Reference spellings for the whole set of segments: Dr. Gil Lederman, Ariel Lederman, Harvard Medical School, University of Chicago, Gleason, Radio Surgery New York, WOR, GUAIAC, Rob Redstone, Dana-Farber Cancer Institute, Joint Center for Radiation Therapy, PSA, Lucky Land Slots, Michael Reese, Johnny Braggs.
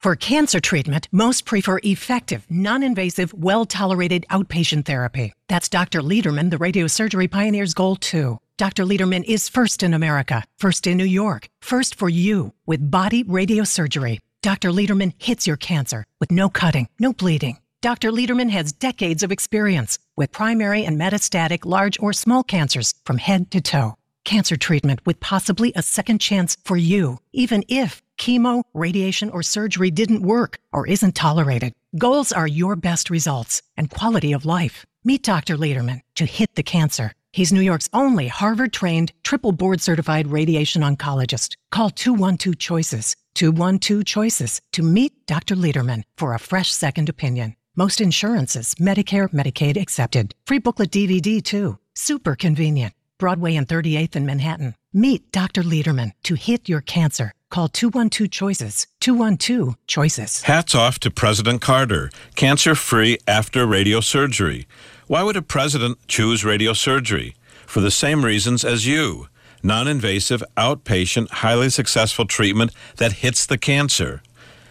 For cancer treatment, most prefer effective, non-invasive, well-tolerated outpatient therapy. That's Dr. Lederman, the radiosurgery pioneer's goal, too. Dr. Lederman is first in America, first in New York, first for you with body radiosurgery. Dr. Lederman hits your cancer with no cutting, no bleeding. Dr. Lederman has decades of experience with primary and metastatic large or small cancers from head to toe. Cancer treatment with possibly a second chance for you, even if chemo, radiation, or surgery didn't work or isn't tolerated. Goals are your best results and quality of life. Meet Dr. Lederman to hit the cancer. He's New York's only Harvard-trained, triple board-certified radiation oncologist. Call 212-CHOICES, 212-CHOICES, to meet Dr. Lederman for a fresh second opinion. Most insurances, Medicare, Medicaid accepted. Free booklet DVD, too. Super convenient. Broadway and 38th in Manhattan. Meet Dr. Lederman to hit your cancer. Call 212-CHOICES, 212-CHOICES. Hats off to President Carter, cancer-free after radiosurgery. Why would a president choose radiosurgery? For the same reasons as you. Non-invasive, outpatient, highly successful treatment that hits the cancer.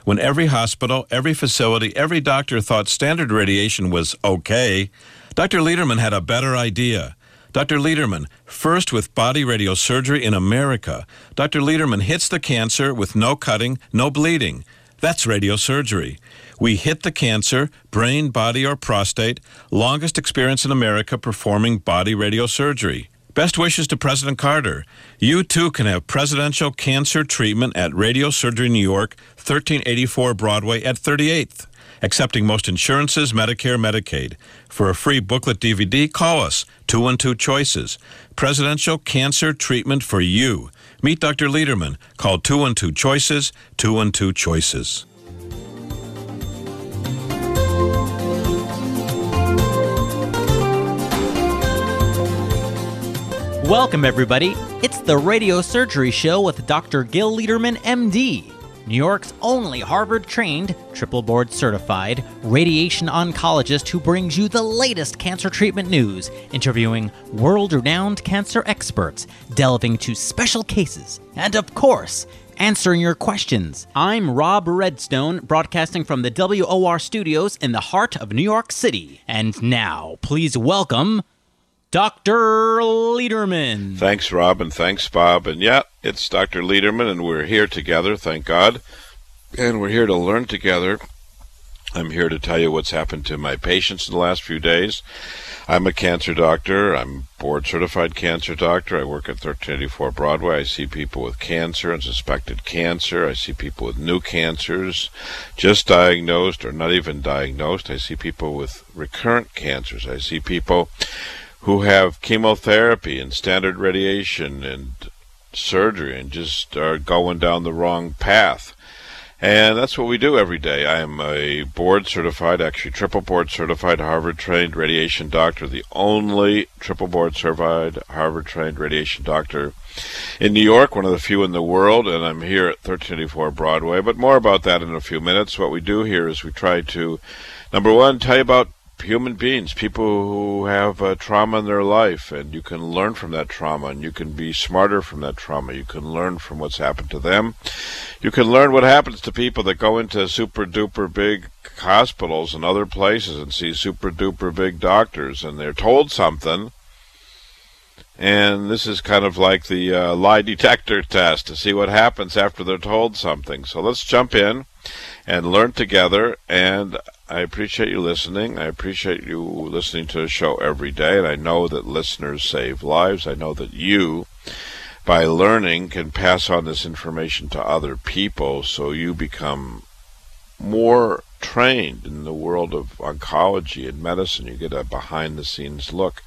When every hospital, every facility, every doctor thought standard radiation was okay, Dr. Lederman had a better idea. Dr. Lederman, first with body radiosurgery in America. Dr. Lederman hits the cancer with no cutting, no bleeding. That's radiosurgery. We hit the cancer, brain, body, or prostate. Longest experience in America performing body radiosurgery. Best wishes to President Carter. You, too, can have presidential cancer treatment at Radio Surgery New York, 1384 Broadway at 38th. Accepting most insurances, Medicare, Medicaid. For a free booklet DVD, call us, 212-CHOICES. Presidential cancer treatment for you. Meet Dr. Lederman. Call 212-CHOICES, 212-CHOICES. Welcome, everybody. It's the Radio Surgery Show with Dr. Gil Lederman, MD. New York's only Harvard-trained, triple board-certified radiation oncologist who brings you the latest cancer treatment news, interviewing world-renowned cancer experts, delving into special cases, and of course, answering your questions. I'm Rob Redstone, broadcasting from the WOR studios in the heart of New York City. And now, please welcome... Dr. Lederman. Thanks, Rob, and thanks, Bob. And yeah, it's Dr. Lederman, and we're here together, thank God. And we're here to learn together. I'm here to tell you what's happened to my patients in the last few days. I'm a cancer doctor. I'm a board-certified cancer doctor. I work at 1384 Broadway. I see people with cancer and suspected cancer. I see people with new cancers, just diagnosed or not even diagnosed. I see people with recurrent cancers. I see people who have chemotherapy and standard radiation and surgery and just are going down the wrong path. And that's what we do every day. I am a board-certified, actually triple board-certified, Harvard-trained radiation doctor, the only triple board-certified, Harvard-trained radiation doctor in New York, one of the few in the world, and I'm here at 1384 Broadway. But more about that in a few minutes. What we do here is we try to, number one, tell you about human beings, people who have trauma in their life, and you can learn from that trauma, and you can be smarter from that trauma. You can learn from what's happened to them. You can learn what happens to people that go into super-duper big hospitals and other places and see super-duper big doctors, and they're told something. And this is kind of like the lie detector test to see what happens after they're told something. So let's jump in and learn together, and I appreciate you listening. I appreciate you listening to the show every day, and I know that listeners save lives. I know that you, by learning, can pass on this information to other people so you become more trained in the world of oncology and medicine. You get a behind-the-scenes look.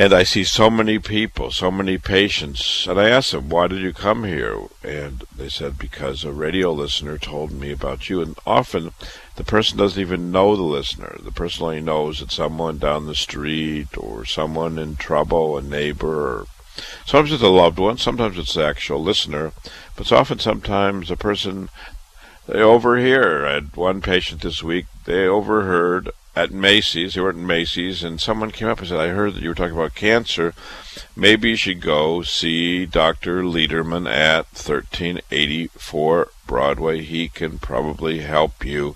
And I see so many people, so many patients, and I asked them, why did you come here? And they said, because a radio listener told me about you. And often the person doesn't even know the listener. The person only knows it's someone down the street or someone in trouble, a neighbor. Sometimes it's a loved one, sometimes it's the actual listener, but it's often sometimes a person they overhear. I had one patient this week, they overheard at Macy's, they were at Macy's, and someone came up and said, I heard that you were talking about cancer. Maybe you should go see Dr. Lederman at 1384 Broadway. He can probably help you.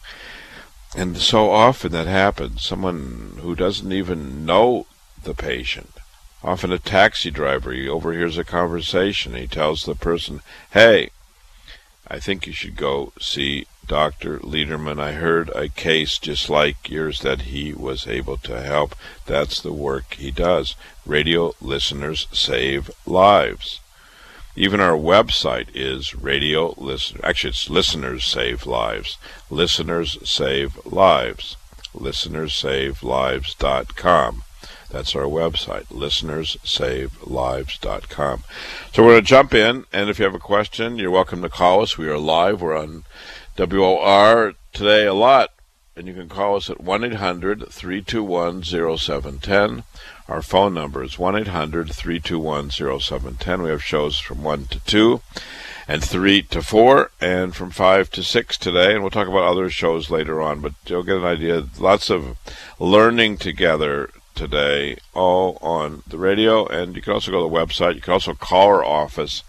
And so often that happens. Someone who doesn't even know the patient. Often a taxi driver, he overhears a conversation. He tells the person, hey, I think you should go see Dr. Lederman. I heard a case just like yours that he was able to help. That's the work he does. Radio listeners save lives. Even our website is radio listeners. Actually, it's listeners save lives. Listeners save lives. Listenersavelives.com. That's our website, listenersavelives.com. So we're going to jump in, and if you have a question, you're welcome to call us. We are live. We're on WOR today a lot, and you can call us at 1-800-321-0710. Our phone number is 1-800-321-0710. We have shows from 1 to 2 and 3 to 4 and from 5 to 6 today, and we'll talk about other shows later on, but you'll get an idea. Lots of learning together today, all on the radio, and you can also go to the website. You can also call our office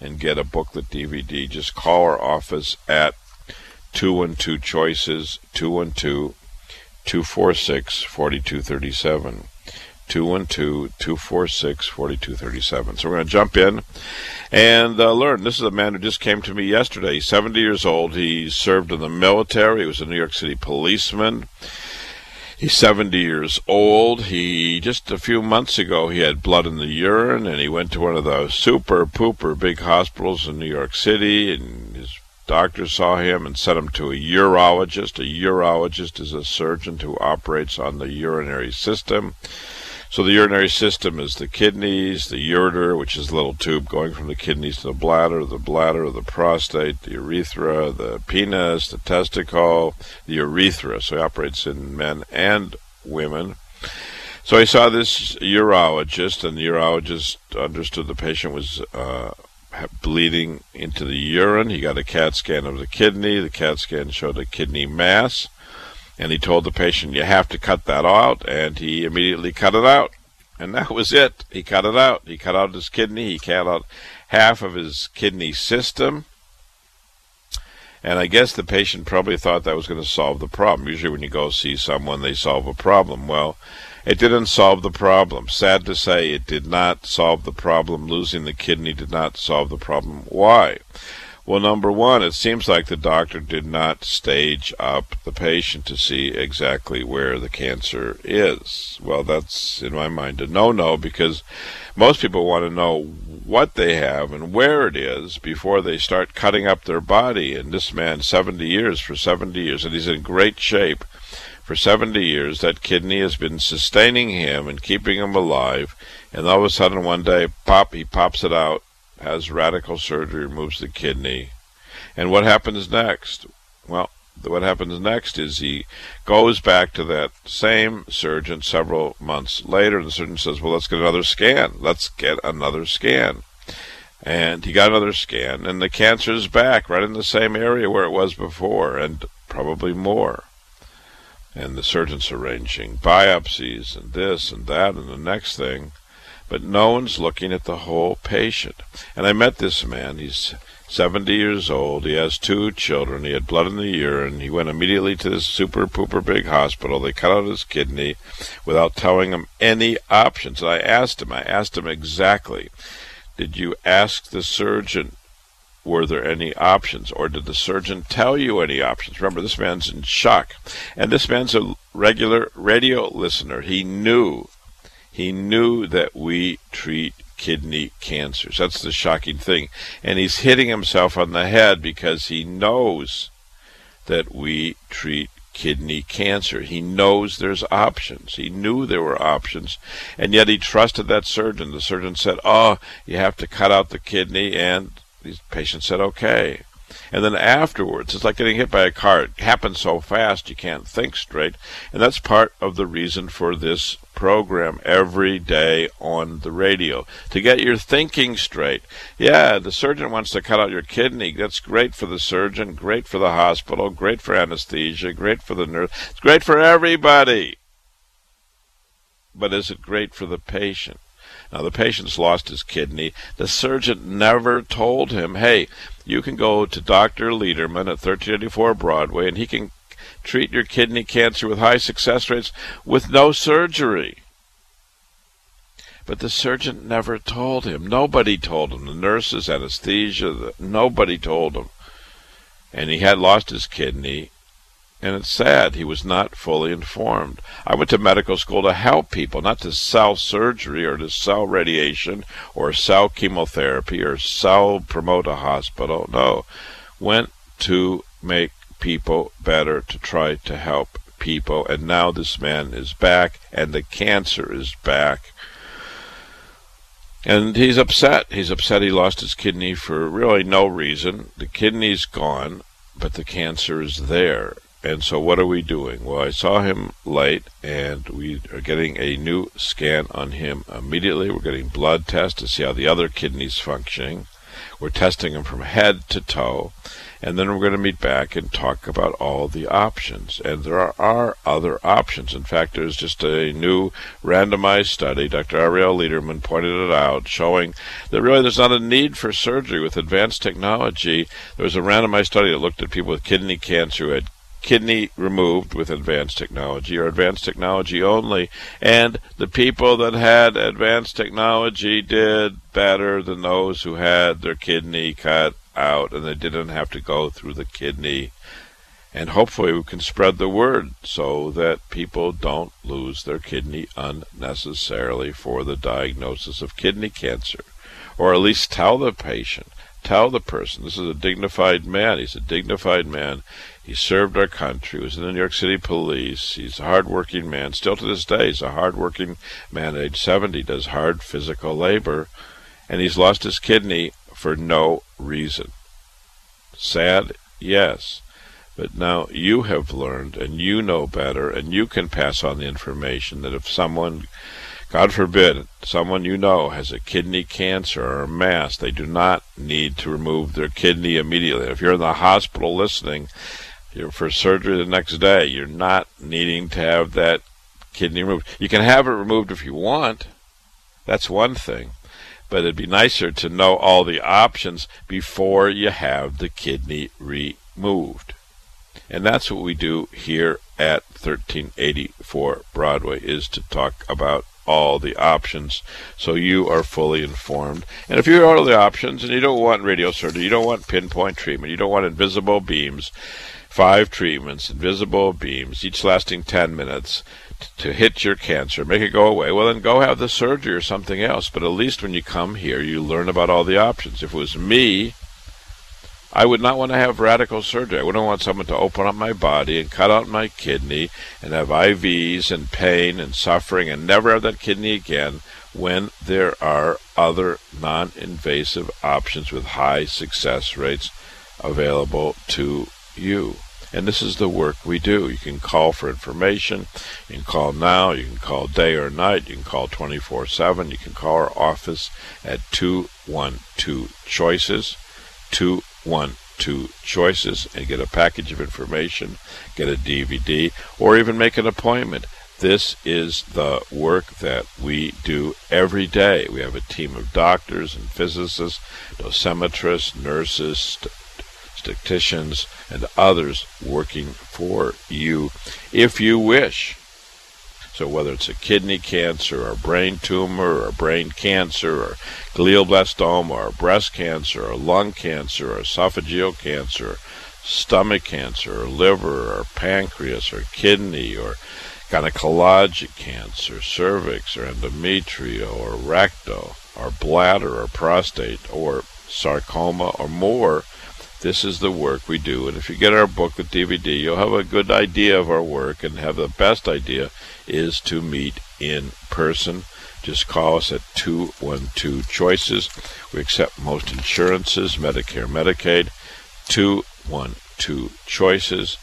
and get a booklet DVD. Just call our office at 212-CHOICES, 212-246-4237, 212-246-4237. So we're going to jump in and learn. This is a man who just came to me yesterday. He's 70 years old. He served in the military. He was a New York City policeman. He's 70 years old. He, just a few months ago, he had blood in the urine, and he went to one of the super pooper big hospitals in New York City, and his doctor saw him and sent him to a urologist. A urologist is a surgeon who operates on the urinary system. So the urinary system is the kidneys, the ureter, which is a little tube going from the kidneys to the bladder, the prostate, the urethra, the penis, the testicle, the urethra. So he operates in men and women. So he saw this urologist, and the urologist understood the patient was bleeding into the urine. He got a CAT scan of the kidney. The CAT scan showed a kidney mass. And he told the patient, you have to cut that out, and he immediately cut it out. And that was it. He cut it out. He cut out his kidney. He cut out half of his kidney system. And I guess the patient probably thought that was going to solve the problem. Usually when you go see someone, they solve a problem. Well, it didn't solve the problem. Sad to say, it did not solve the problem. Losing the kidney did not solve the problem. Why? Well, number one, it seems like the doctor did not stage up the patient to see exactly where the cancer is. Well, that's, in my mind, a no-no, because most people want to know what they have and where it is before they start cutting up their body. And this man, 70 years, and he's in great shape. For 70 years, that kidney has been sustaining him and keeping him alive, and all of a sudden one day, pop, he pops it out, has radical surgery, removes the kidney. And what happens next? Well, what happens next is he goes back to that same surgeon several months later, and the surgeon says, well, let's get another scan. And he got another scan, and the cancer's back right in the same area where it was before, and probably more. And the surgeon's arranging biopsies and this and that and the next thing. But no one's looking at the whole patient. And I met this man. He's 70 years old. He has two children. He had blood in the urine. He went immediately to this super-pooper big hospital. They cut out his kidney without telling him any options. And I asked him exactly, did you ask the surgeon, were there any options, or did the surgeon tell you any options? Remember, this man's in shock. And this man's a regular radio listener. He knew that we treat kidney cancers. That's the shocking thing. And he's hitting himself on the head because he knows that we treat kidney cancer. He knows there's options. He knew there were options, and yet he trusted that surgeon. The surgeon said, oh, you have to cut out the kidney, and the patient said, okay. And then afterwards, it's like getting hit by a car. It happens so fast you can't think straight, and that's part of the reason for this program every day on the radio, to get your thinking straight. Yeah, the surgeon wants to cut out your kidney. That's great for the surgeon, great for the hospital, great for anesthesia, great for the nurse. It's great for everybody. But is it great for the patient? Now, the patient's lost his kidney. The surgeon never told him, hey, you can go to Dr. Lederman at 1384 Broadway, and he can treat your kidney cancer with high success rates with no surgery. But the surgeon never told him. Nobody told him. The nurses, anesthesia, nobody told him. And he had lost his kidney, and it's sad. He was not fully informed. I went to medical school to help people, not to sell surgery or to sell radiation or sell chemotherapy or promote a hospital. No. Went to make people better, to try to help people. And now this man is back, and the cancer is back, and he's upset. He lost his kidney for really no reason. The kidney's gone, but the cancer is there. And so what are we doing? Well, I saw him late, and we are getting a new scan on him immediately. We're getting blood tests to see how the other kidney's functioning. We're testing him from head to toe, and then we're going to meet back and talk about all the options. And there are other options. In fact, there's just a new randomized study, Dr. Ariel Lederman pointed it out, showing that really there's not a need for surgery with advanced technology. There was a randomized study that looked at people with kidney cancer who had kidney removed with advanced technology or advanced technology only, and the people that had advanced technology did better than those who had their kidney cut out, and they didn't have to go through the kidney. And hopefully we can spread the word so that people don't lose their kidney unnecessarily for the diagnosis of kidney cancer, or at least tell the patient, tell the person. This is a dignified man. He's a dignified man. He served our country, was in the New York City police. He's a hard-working man. Still to this day, he's a hard-working man at age 70, does hard physical labor, and he's lost his kidney for no reason. Sad, yes, but now you have learned, and you know better, and you can pass on the information that if someone, God forbid, someone you know has a kidney cancer or a mass, they do not need to remove their kidney immediately. If you're in the hospital listening for surgery the next day, you're not needing to have that kidney removed. You can have it removed if you want. That's one thing. But it'd be nicer to know all the options before you have the kidney removed. And that's what we do here at 1384 Broadway, is to talk about all the options so you are fully informed. And if you are the options and you don't want radio surgery, you don't want pinpoint treatment, you don't want invisible beams, 5 treatments, invisible beams, each lasting 10 minutes to hit your cancer, make it go away, well, then go have the surgery or something else. But at least when you come here, you learn about all the options. If it was me, I would not want to have radical surgery. I wouldn't want someone to open up my body and cut out my kidney and have IVs and pain and suffering and never have that kidney again, when there are other non-invasive options with high success rates available to you. And this is the work we do. You can call for information. You can call now. You can call day or night. You can call 24/7. You can call our office at 212-CHOICES, 212-CHOICES, and get a package of information, get a DVD, or even make an appointment. This is the work that we do every day. We have a team of doctors and physicists, dosimetrists, nurses, statisticians, and others working for you if you wish. So whether it's a kidney cancer or a brain tumor or a brain cancer or glioblastoma or breast cancer or lung cancer or esophageal cancer, stomach cancer or liver or pancreas or kidney or gynecologic cancer, cervix or endometrial or rectal or bladder or prostate or sarcoma or more, This is the work we do. And if you get our book with DVD, you'll have a good idea of our work, and have the best idea is to meet in person. Just call us at 212-CHOICES. We accept most insurances, Medicare, Medicaid. 212-CHOICES.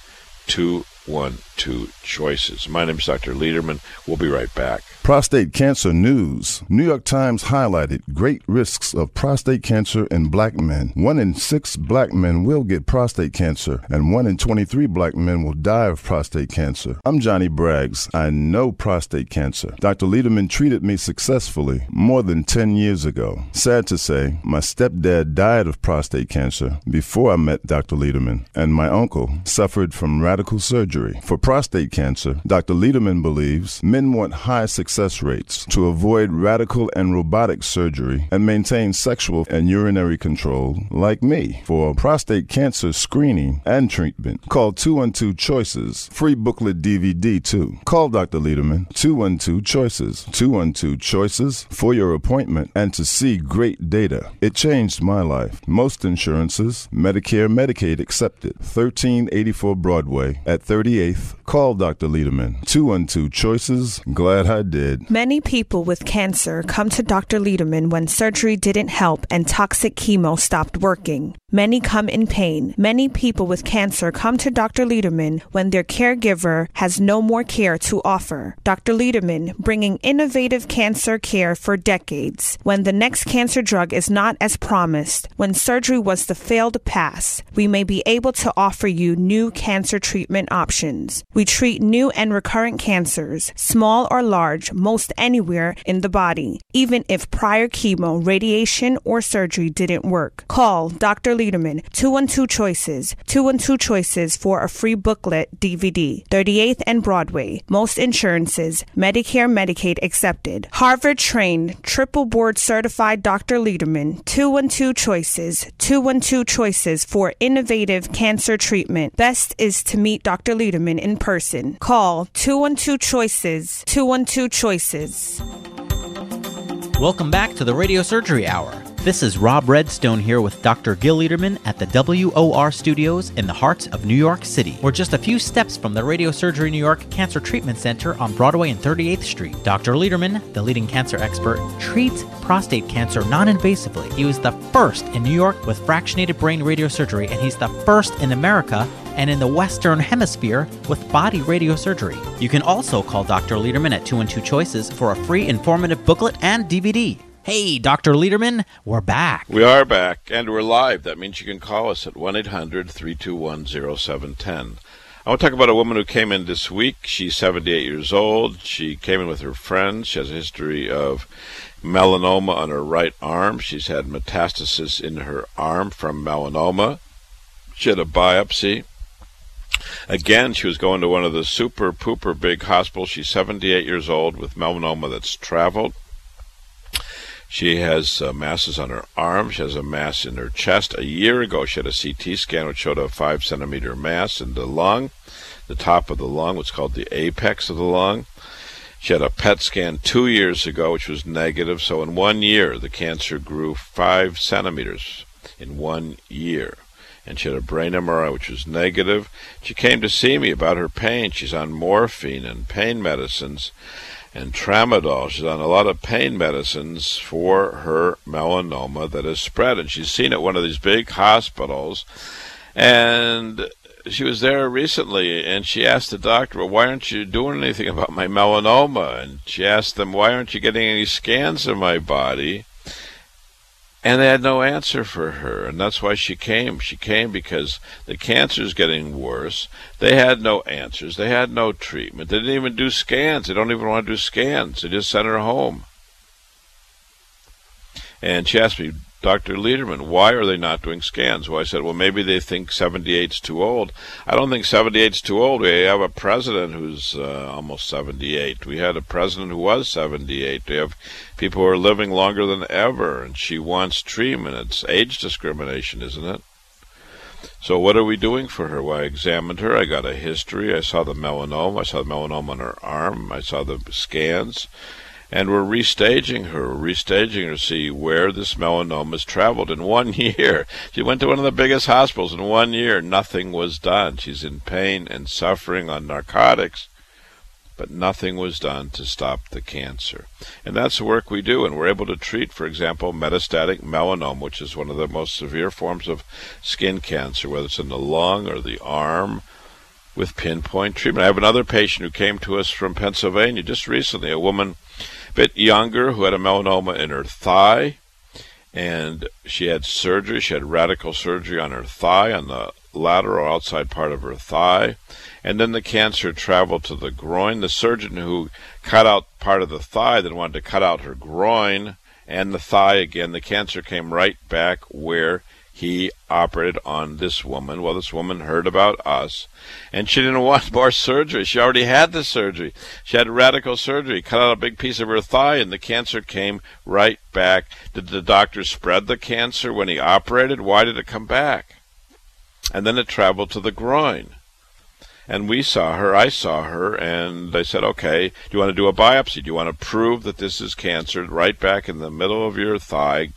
212-CHOICES. My name is Dr. Lederman. We'll be right back. Prostate cancer news. New York Times highlighted great risks of prostate cancer in black men. 1 in 6 black men will get prostate cancer, and 1 in 23 black men will die of prostate cancer. I'm Johnny Braggs. I know prostate cancer. Dr. Lederman treated me successfully more than 10 years ago. Sad to say, my stepdad died of prostate cancer before I met Dr. Lederman, and my uncle suffered from radical surgery. For prostate cancer, Dr. Lederman believes men want high success rates to avoid radical and robotic surgery and maintain sexual and urinary control, like me. For prostate cancer screening and treatment, call 212-CHOICES. Free booklet DVD, too. Call Dr. Lederman, 212-CHOICES. 212-CHOICES for your appointment and to see great data. It changed my life. Most insurances, Medicare, Medicaid accepted. 1384 Broadway at 38th. Call Dr. Lederman, 212-CHOICES. Glad I did. Many people with cancer come to Dr. Lederman when surgery didn't help and toxic chemo stopped working. Many come in pain. Many people with cancer come to Dr. Lederman when their caregiver has no more care to offer. Dr. Lederman, bringing innovative cancer care for decades. When the next cancer drug is not as promised, when surgery was the failed past, we may be able to offer you new cancer treatment options. We treat new and recurrent cancers, small or large, most anywhere in the body, even if prior chemo, radiation, or surgery didn't work. Call Dr. Lederman, 212-CHOICES, 212-CHOICES for a free booklet DVD, 38th and Broadway, most insurances, Medicare, Medicaid accepted. Harvard-trained, triple board-certified Dr. Lederman, 212-CHOICES, 212-CHOICES for innovative cancer treatment. Best is to meet Dr. Lederman in person. Call 212-CHOICES, 212-CHOICES. Welcome back to the Radio Surgery Hour. This is Rob Redstone here with Dr. Gil Lederman at the WOR Studios in the heart of New York City. We're just a few steps from the Radio Surgery New York Cancer Treatment Center on Broadway and 38th Street. Dr. Lederman, the leading cancer expert, treats prostate cancer non-invasively. He was the first in New York with fractionated brain radiosurgery, and he's the first in America and in the Western Hemisphere with body radiosurgery. You can also call Dr. Lederman at 212-CHOICES for a free informative booklet and DVD. Hey, Dr. Lederman, we're back. We are back, and we're live. That means you can call us at 1-800-321-0710. I want to talk about a woman who came in this week. She's 78 years old. She came in with her friends. She has a history of melanoma on her right arm. She's had metastasis in her arm from melanoma. She had a biopsy. Again, she was going to one of the super pooper big hospitals. She's 78 years old with melanoma that's traveled. She has masses on her arm. She has a mass in her chest. A year ago, she had a CT scan which showed a 5-centimeter mass in the lung, the top of the lung, what's called the apex of the lung. She had a PET scan 2 years ago, which was negative. So in 1 year, the cancer grew 5 centimeters in 1 year. And she had a brain MRI, which was negative. She came to see me about her pain. She's on morphine and pain medicines and tramadol. She's on a lot of pain medicines for her melanoma that has spread, and she's seen at one of these big hospitals. And she was there recently, and she asked the doctor, well, why aren't you doing anything about my melanoma? And she asked them, why aren't you getting any scans of my body? And they had no answer for her, and that's why she came. She came because the cancer's getting worse. They had no answers. They had no treatment. They didn't even do scans. They don't even want to do scans. They just sent her home. And she asked me, Dr. Lederman, why are they not doing scans? Well, I said, well, maybe they think 78's too old. I don't think 78's too old. We have a president who's almost 78. We had a president who was 78. We have people who are living longer than ever, and she wants treatment. It's age discrimination, isn't it? So what are we doing for her? Well, I examined her. I got a history. I saw the melanoma. I saw the melanoma on her arm. I saw the scans. And we're restaging her to see where this melanoma has traveled. In 1 year, she went to one of the biggest hospitals. In 1 year, nothing was done. She's in pain and suffering on narcotics, but nothing was done to stop the cancer. And that's the work we do, and we're able to treat, for example, metastatic melanoma, which is one of the most severe forms of skin cancer, whether it's in the lung or the arm, with pinpoint treatment. I have another patient who came to us from Pennsylvania just recently, a woman a bit younger who had a melanoma in her thigh, and she had surgery. She had radical surgery on her thigh, on the lateral outside part of her thigh, and then the cancer traveled to the groin. The surgeon who cut out part of the thigh then wanted to cut out her groin and the thigh again. The cancer came right back where he operated on this woman. Well, this woman heard about us, and she didn't want more surgery. She already had the surgery. She had radical surgery, cut out a big piece of her thigh, and the cancer came right back. Did the doctor spread the cancer when he operated? Why did it come back? And then it traveled to the groin. And I saw her, and I said, okay, do you want to do a biopsy? Do you want to prove that this is cancer right back in the middle of your thigh?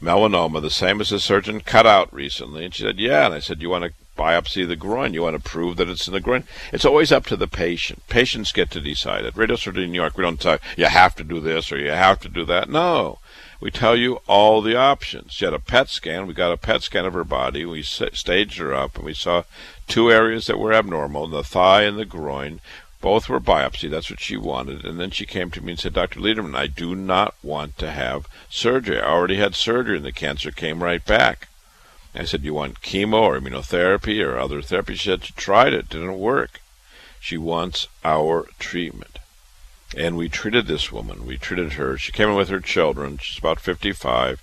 Melanoma, the same as the surgeon cut out recently. And she said, yeah. And I said, you want to biopsy the groin? You want to prove that it's in the groin? It's always up to the patient. Patients get to decide it. Radio Surgery New York, we don't tell you have to do this or you have to do that. No. We tell you all the options. She had a PET scan. We got a PET scan of her body. We staged her up, and we saw two areas that were abnormal, the thigh and the groin. Both were biopsy. That's what she wanted. And then she came to me and said, Dr. Lederman, I do not want to have surgery. I already had surgery, and the cancer came right back. I said, you want chemo or immunotherapy or other therapy? She said, she tried it. Didn't work. She wants our treatment. And we treated this woman. We treated her. She came in with her children. She's about 55.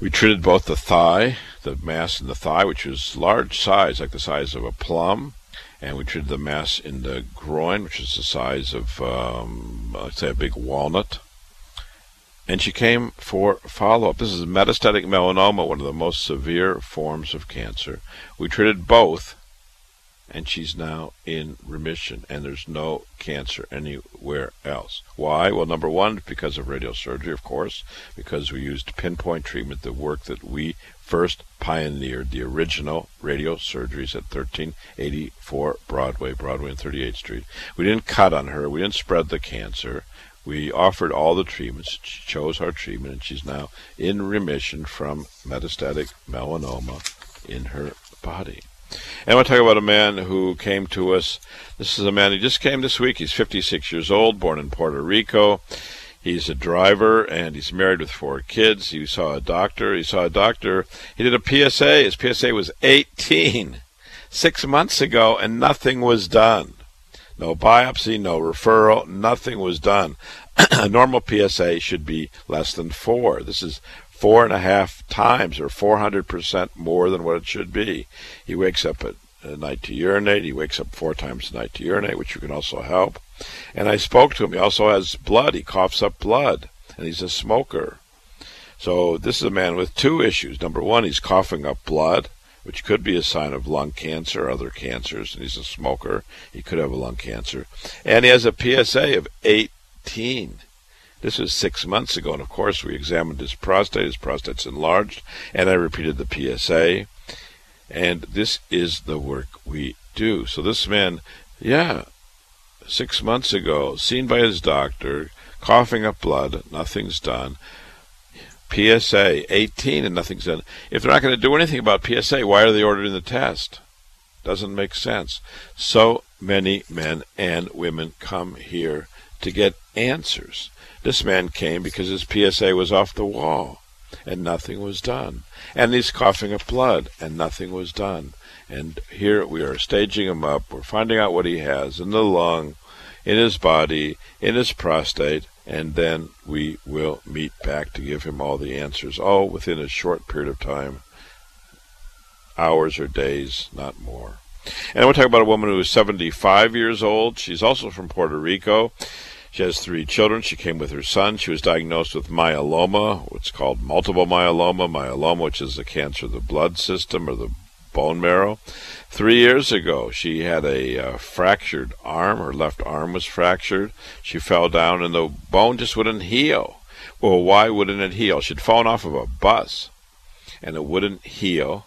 We treated both the thigh, the mass in the thigh, which was large size, like the size of a plum, and we treated the mass in the groin, which is the size of, let's say, a big walnut. And she came for follow-up. This is metastatic melanoma, one of the most severe forms of cancer. We treated both, and she's now in remission, and there's no cancer anywhere else. Why? Well, number one, because of radiosurgery, of course, because we used pinpoint treatment, the work that we first pioneered, the original radio surgeries at 1384 Broadway and 38th Street. We didn't cut on her. We didn't spread the cancer. We offered all the treatments. She chose our treatment, and she's now in remission from metastatic melanoma in her body. And I want to talk about a man who came to us. This is a man who just came this week. He's 56 years old, born in Puerto Rico. He's a driver, and he's married with 4 kids. He saw a doctor. He did a PSA. His PSA was 18 6 months ago, and nothing was done. No biopsy, no referral, nothing was done. A normal PSA should be less than 4. This is 4.5 times or 400% more than what it should be. He wakes up at night to urinate. He wakes up 4 times a night to urinate, which you can also help. And I spoke to him. He also has blood. He coughs up blood, and he's a smoker. So this is a man with 2 issues. Number one, he's coughing up blood, which could be a sign of lung cancer or other cancers, and he's a smoker. He could have a lung cancer. And he has a PSA of 18. This was 6 months ago, and of course we examined his prostate. His prostate's enlarged, and I repeated the PSA. And this is the work we do. So this man, 6 months ago, seen by his doctor, coughing up blood, nothing's done. PSA 18 and nothing's done. If they're not going to do anything about PSA, why are they ordering the test? Doesn't make sense. So many men and women come here to get answers. This man came because his PSA was off the wall, and nothing was done. And he's coughing up blood, and nothing was done. And here we are staging him up. We're finding out what he has in the lung, in his body, in his prostate, and then we will meet back to give him all the answers, all within a short period of time, hours or days, not more. And we'll talk about a woman who is 75 years old. She's also from Puerto Rico. She has 3 children. She came with her son. She was diagnosed with myeloma, what's called multiple myeloma, which is the cancer of the blood system or the bone marrow. 3 years ago, she had a fractured arm. Her left arm was fractured. She fell down, and the bone just wouldn't heal. Well, why wouldn't it heal? She'd fallen off of a bus, and it wouldn't heal.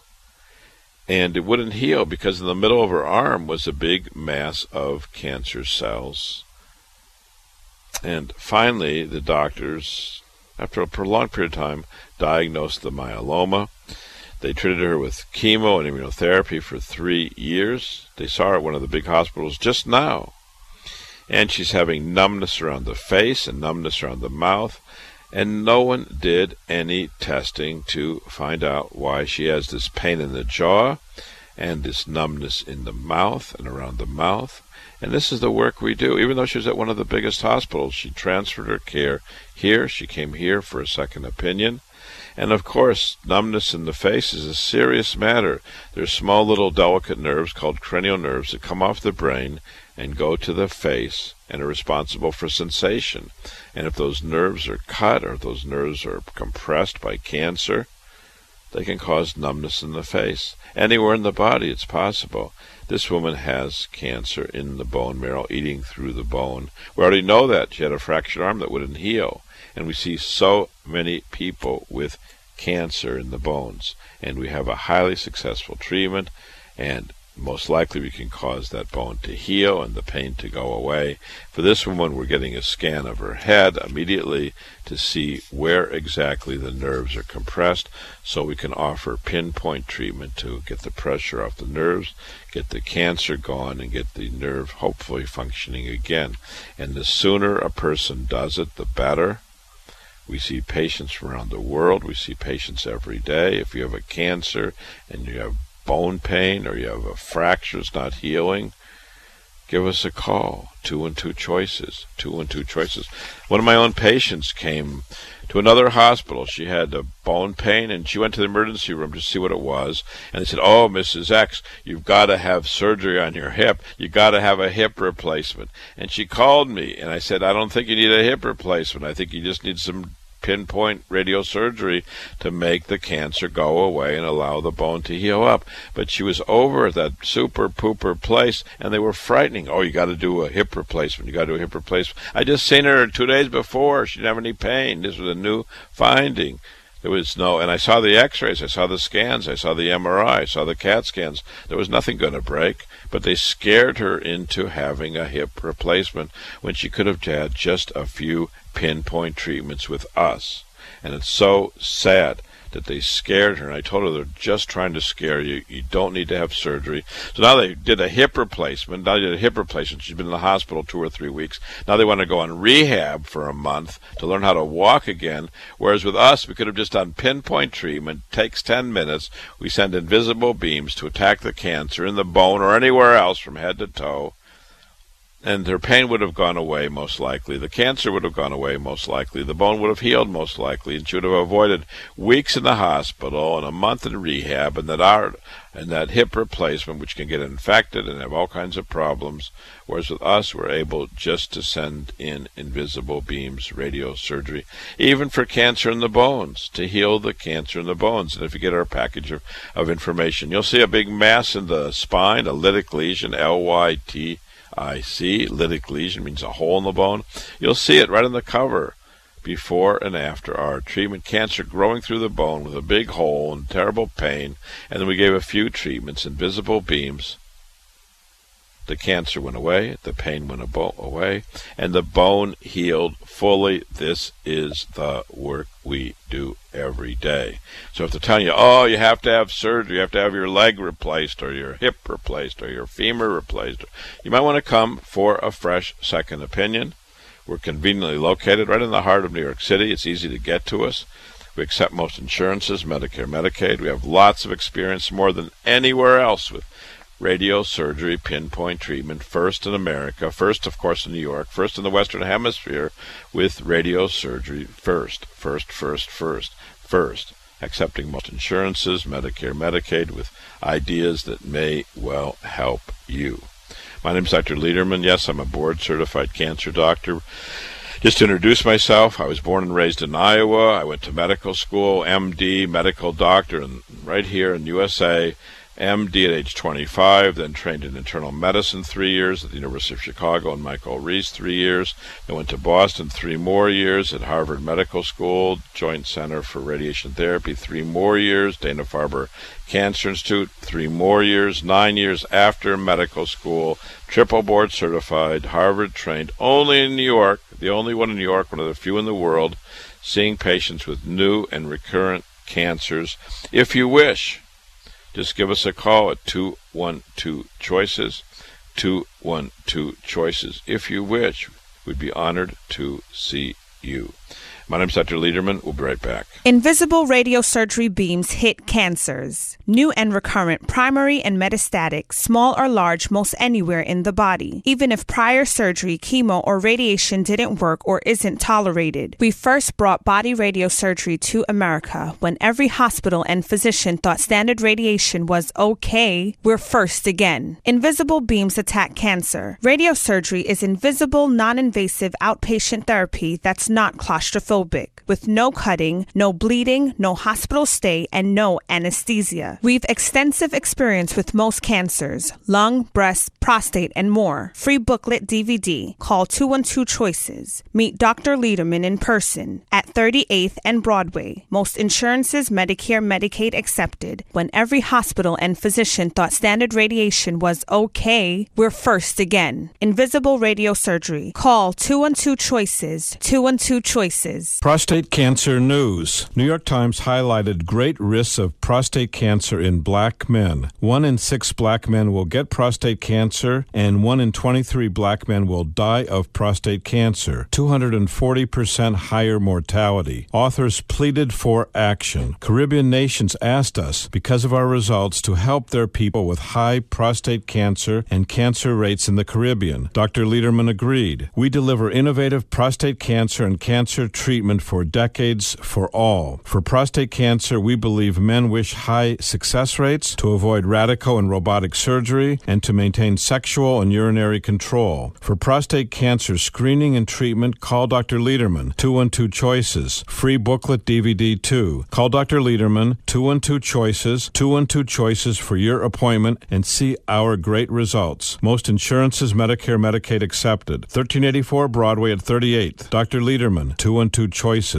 And it wouldn't heal because in the middle of her arm was a big mass of cancer cells. And finally, the doctors, after a prolonged period of time, diagnosed the myeloma. They treated her with chemo and immunotherapy for 3 years. They saw her at one of the big hospitals just now. And she's having numbness around the face and numbness around the mouth. And no one did any testing to find out why she has this pain in the jaw and this numbness in the mouth and around the mouth. And this is the work we do. Even though she was at one of the biggest hospitals, she transferred her care here. She came here for a second opinion. And, of course, numbness in the face is a serious matter. There's small little delicate nerves called cranial nerves that come off the brain and go to the face and are responsible for sensation. And if those nerves are cut or if those nerves are compressed by cancer, they can cause numbness in the face. Anywhere in the body it's possible. This woman has cancer in the bone marrow, eating through the bone. We already know that. She had a fractured arm that wouldn't heal. And we see so many people with cancer in the bones. And we have a highly successful treatment, and most likely we can cause that bone to heal and the pain to go away. For this woman, we're getting a scan of her head immediately to see where exactly the nerves are compressed, so we can offer pinpoint treatment to get the pressure off the nerves, get the cancer gone, and get the nerve hopefully functioning again. And the sooner a person does it, the better. We see patients from around the world. We see patients every day. If you have a cancer and you have bone pain or you have a fracture that's not healing, give us a call. 212-CHOICES. 212-CHOICES. One of my own patients came to another hospital. She had a bone pain, and she went to the emergency room to see what it was. And they said, "Oh, Mrs. X, you've got to have surgery on your hip. You've got to have a hip replacement." And she called me, and I said, "I don't think you need a hip replacement. I think you just need some pinpoint radiosurgery to make the cancer go away and allow the bone to heal up." But she was over at that super pooper place, and they were frightening. "Oh, you got to do a hip replacement. You got to do a hip replacement." I just seen her 2 days before. She didn't have any pain. This was a new finding. There was no, and I saw the x-rays, I saw the scans, I saw the MRI, I saw the CAT scans. There was nothing going to break, but they scared her into having a hip replacement when she could have had just a few pinpoint treatments with us. And it's so sad that they scared her. And I told her, they're just trying to scare you. You don't need to have surgery. So now they did a hip replacement. She's been in the hospital 2 or 3 weeks. Now they want to go on rehab for a month to learn how to walk again. Whereas with us, we could have just done pinpoint treatment. Takes 10 minutes. We send invisible beams to attack the cancer in the bone or anywhere else from head to toe. And her pain would have gone away, most likely. The cancer would have gone away, most likely. The bone would have healed, most likely. And she would have avoided weeks in the hospital and a month in rehab and that hip replacement, which can get infected and have all kinds of problems. Whereas with us, we're able just to send in invisible beams, radio surgery, even for cancer in the bones, to heal the cancer in the bones. And if you get our package of information, you'll see a big mass in the spine, a lytic lesion, LYTIC, lytic lesion means a hole in the bone. You'll see it right on the cover, before and after our treatment. Cancer growing through the bone with a big hole and terrible pain. And then we gave a few treatments, invisible beams. The cancer went away, the pain went away, and the bone healed fully. This is the work we do every day. So if they're telling you, "Oh, you have to have surgery, you have to have your leg replaced or your hip replaced or your femur replaced," you might want to come for a fresh second opinion. We're conveniently located right in the heart of New York City. It's easy to get to us. We accept most insurances, Medicare, Medicaid. We have lots of experience, more than anywhere else, with radio surgery, pinpoint treatment, first in America, first, of course, in New York, first in the Western Hemisphere with radio surgery first, accepting most insurances, Medicare, Medicaid, with ideas that may well help you. My name is Dr. Lederman. Yes, I'm a board-certified cancer doctor. Just to introduce myself, I was born and raised in Iowa. I went to medical school, MD, medical doctor, and right here in USA. MD at age 25, then trained in internal medicine 3 years at the University of Chicago and Michael Reese 3 years, then went to Boston 3 more years at Harvard Medical School, Joint Center for Radiation Therapy 3 more years, Dana-Farber Cancer Institute 3 more years, 9 years after medical school, triple board certified, Harvard trained, only in New York, the only one in New York, one of the few in the world, seeing patients with new and recurrent cancers. If you wish, just give us a call at 212-CHOICES, 212-CHOICES. If you wish, we'd be honored to see you. My name's Dr. Lederman. We'll be right back. Invisible radiosurgery beams hit cancers, new and recurrent, primary and metastatic, small or large, most anywhere in the body. Even if prior surgery, chemo, or radiation didn't work or isn't tolerated, we first brought body radiosurgery to America when every hospital and physician thought standard radiation was okay. We're first again. Invisible beams attack cancer. Radiosurgery is invisible, non-invasive outpatient therapy that's not claustrophobic, with no cutting, no bleeding, no hospital stay, and no anesthesia. We've extensive experience with most cancers, lung, breast, prostate, and more. Free booklet DVD. Call 212-CHOICES. Meet Dr. Lederman in person at 38th and Broadway. Most insurances, Medicare, Medicaid accepted. When every hospital and physician thought standard radiation was okay, we're first again. Invisible radiosurgery. Call 212-CHOICES. 212-CHOICES. Prostate Cancer News. New York Times highlighted great risks of prostate cancer in black men. 1 in 6 black men will get prostate cancer, and 1 in 23 black men will die of prostate cancer. 240% higher mortality. Authors pleaded for action. Caribbean nations asked us, because of our results, to help their people with high prostate cancer and cancer rates in the Caribbean. Dr. Lederman agreed. We deliver innovative prostate cancer and cancer treatment for decades for all. For prostate cancer, we believe men wish high success rates to avoid radical and robotic surgery and to maintain sexual and urinary control. For prostate cancer screening and treatment, call Dr. Lederman, 212-CHOICES. Free booklet DVD too. Call Dr. Lederman, 212-CHOICES, 212-CHOICES for your appointment and see our great results. Most insurances, Medicare, Medicaid accepted. 1384 Broadway at 38th. Dr. Lederman, 212-CHOICES.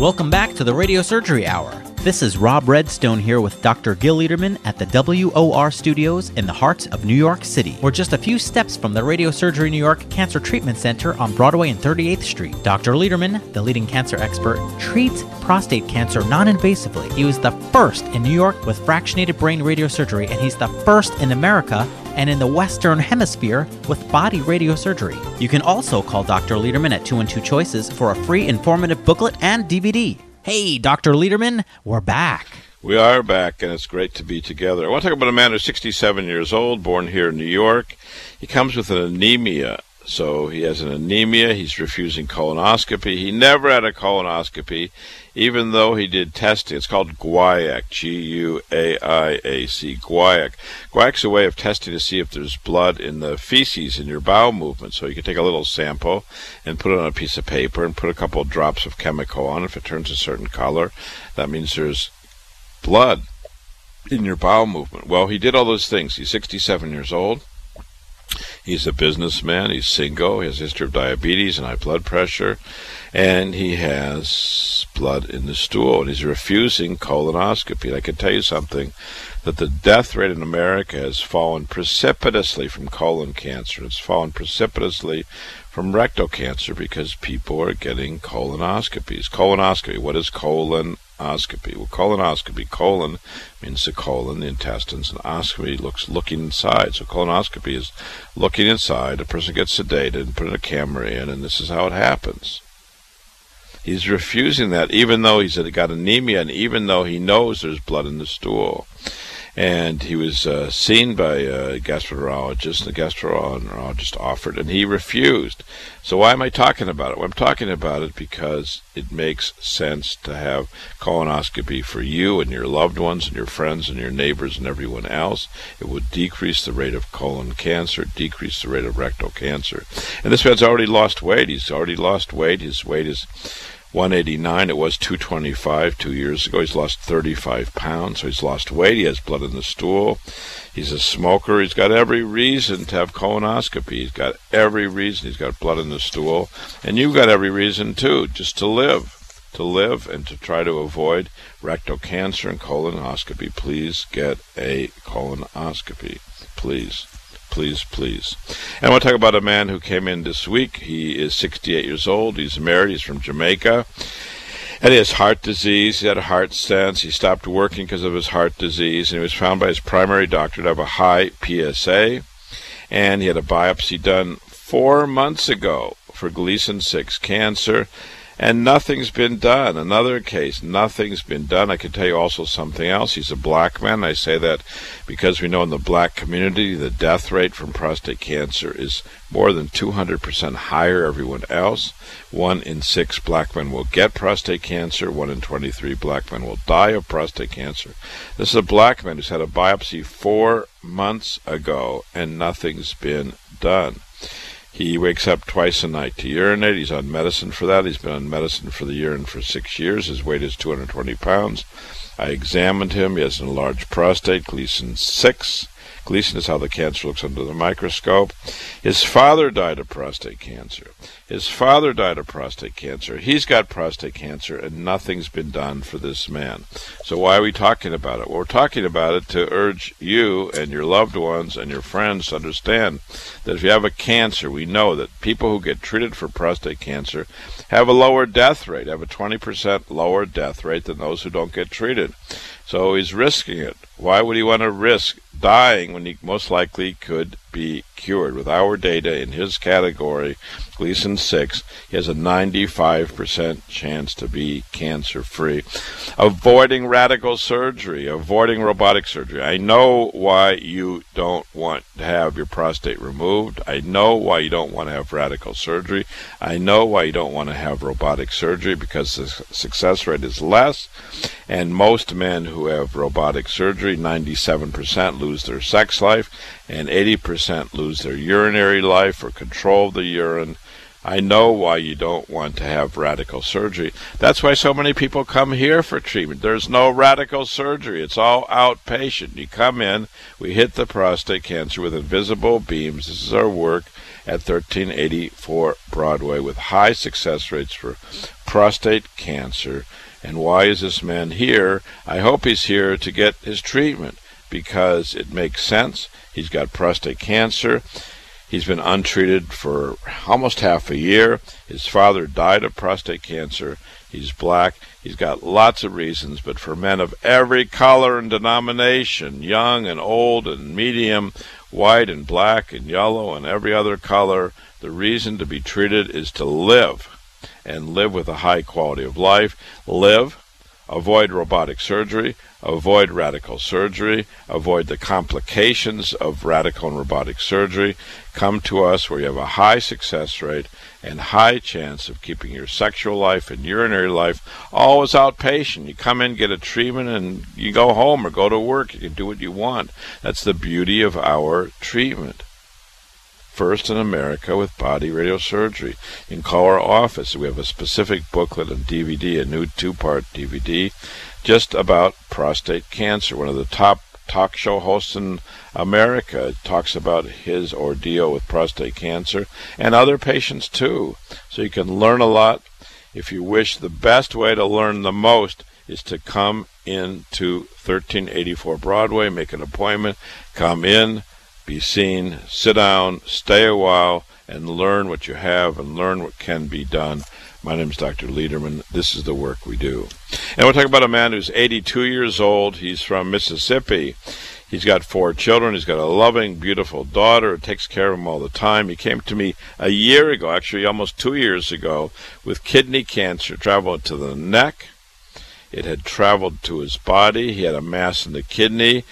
Welcome back to the Radio Surgery Hour. This is Rob Redstone here with Dr. Gil Lederman at the WOR Studios in the heart of New York City. We're just a few steps from the Radio Surgery New York Cancer Treatment Center on Broadway and 38th Street. Dr. Lederman, the leading cancer expert, treats prostate cancer non-invasively. He was the first in New York with fractionated brain radiosurgery, and he's the first in America and in the Western Hemisphere with body radiosurgery. You can also call Dr. Lederman at 212-CHOICES for a free informative booklet and DVD. Hey, Dr. Lederman, we're back. We are back, and it's great to be together. I want to talk about a man who's 67 years old, born here in New York. He comes with an anemia. So he has an anemia. He's refusing colonoscopy. He never had a colonoscopy, even though he did testing. It's called GUAIAC, G-U-A-I-A-C, GUAIAC. GUAIAC's a way of testing to see if there's blood in the feces in your bowel movement. So you can take a little sample and put it on a piece of paper and put a couple of drops of chemical on. If it turns a certain color, that means there's blood in your bowel movement. Well, he did all those things. He's 67 years old. He's a businessman, he's single, he has a history of diabetes and high blood pressure, and he has blood in the stool, and he's refusing colonoscopy. And I can tell you something, that the death rate in America has fallen precipitously from colon cancer. It's fallen precipitously from rectal cancer because people are getting colonoscopies. Colonoscopy, what is colon? Oscopy. Well, colonoscopy, colon means the colon, the intestines, and oscopy looking inside. So colonoscopy is looking inside. A person gets sedated and put in a camera in, and this is how it happens. He's refusing that, even though he's got anemia, and even though he knows there's blood in the stool. And he was seen by a gastroenterologist, and the gastroenterologist offered, and he refused. So why am I talking about it? Well, I'm talking about it because it makes sense to have colonoscopy for you and your loved ones and your friends and your neighbors and everyone else. It would decrease the rate of colon cancer, decrease the rate of rectal cancer. And this man's already lost weight. His weight is 189. It was 225 2 years ago. He's lost 35 pounds, so he's lost weight. He has blood in the stool. He's a smoker. He's got every reason to have colonoscopy. He's got every reason. He's got blood in the stool. And you've got every reason, too, just to live and to try to avoid rectal cancer and colonoscopy. Please get a colonoscopy. Please. Please, please. And I want to talk about a man who came in this week. He is 68 years old. He's married. He's from Jamaica. And he has heart disease. He had a heart stents. He stopped working because of his heart disease. And he was found by his primary doctor to have a high PSA. And he had a biopsy done 4 months ago for Gleason 6 cancer. And nothing's been done. Another case, nothing's been done. I can tell you also something else. He's a black man. I say that because we know in the black community, the death rate from prostate cancer is more than 200% higher everyone else. 1 in 6 black men will get prostate cancer. 1 in 23 black men will die of prostate cancer. This is a black man who's had a biopsy 4 months ago, and nothing's been done. He wakes up twice a night to urinate. He's on medicine for that. He's been on medicine for the urine for 6 years. His weight is 220 pounds. I examined him. He has an enlarged prostate, Gleason 6. Gleason is how the cancer looks under the microscope. His father died of prostate cancer. His father died of prostate cancer. He's got prostate cancer, and nothing's been done for this man. So why are we talking about it? Well, we're talking about it to urge you and your loved ones and your friends to understand that if you have a cancer, we know that people who get treated for prostate cancer have a lower death rate, have a 20% lower death rate than those who don't get treated. So he's risking it. Why would he want to risk dying when he most likely could be cured? With our data in his category, Gleason 6, he has a 95% chance to be cancer-free. Avoiding radical surgery, avoiding robotic surgery. I know why you don't want to have your prostate removed. I know why you don't want to have radical surgery. I know why you don't want to have robotic surgery, because the success rate is less, and most men who have robotic surgery, 97% lose their sex life, and 80% lose their urinary life or control of the urine. I know why you don't want to have radical surgery. That's why so many people come here for treatment. There's no radical surgery. It's all outpatient. You come in, we hit the prostate cancer with invisible beams. This is our work at 1384 Broadway with high success rates for prostate cancer. And why is this man here? I hope he's here to get his treatment, because it makes sense. He's got prostate cancer. He's been untreated for almost half a year. His father died of prostate cancer. He's black. He's got lots of reasons, but for men of every color and denomination, young and old and medium, white and black and yellow and every other color, the reason to be treated is to live, and live with a high quality of life. Live, avoid robotic surgery, avoid radical surgery, avoid the complications of radical and robotic surgery. Come to us where you have a high success rate and high chance of keeping your sexual life and urinary life always outpatient. You come in, get a treatment, and you go home or go to work. You can do what you want. That's the beauty of our treatment. First in America with body radiosurgery. You can call our office. We have a specific booklet and DVD, a new 2-part DVD, just about prostate cancer. One of the top talk show hosts in America talks about his ordeal with prostate cancer and other patients too. So you can learn a lot. If you wish, the best way to learn the most is to come into 1384 Broadway, make an appointment, come in, be seen, sit down, stay a while, and learn what you have and learn what can be done. My name is Dr. Lederman. This is the work we do. And we'll talk about a man who's 82 years old. He's from Mississippi. He's got 4 children. He's got a loving, beautiful daughter who takes care of him all the time. He came to me a year ago, actually almost 2 years ago, with kidney cancer, traveled to the neck. It had traveled to his body. He had a mass in the kidney.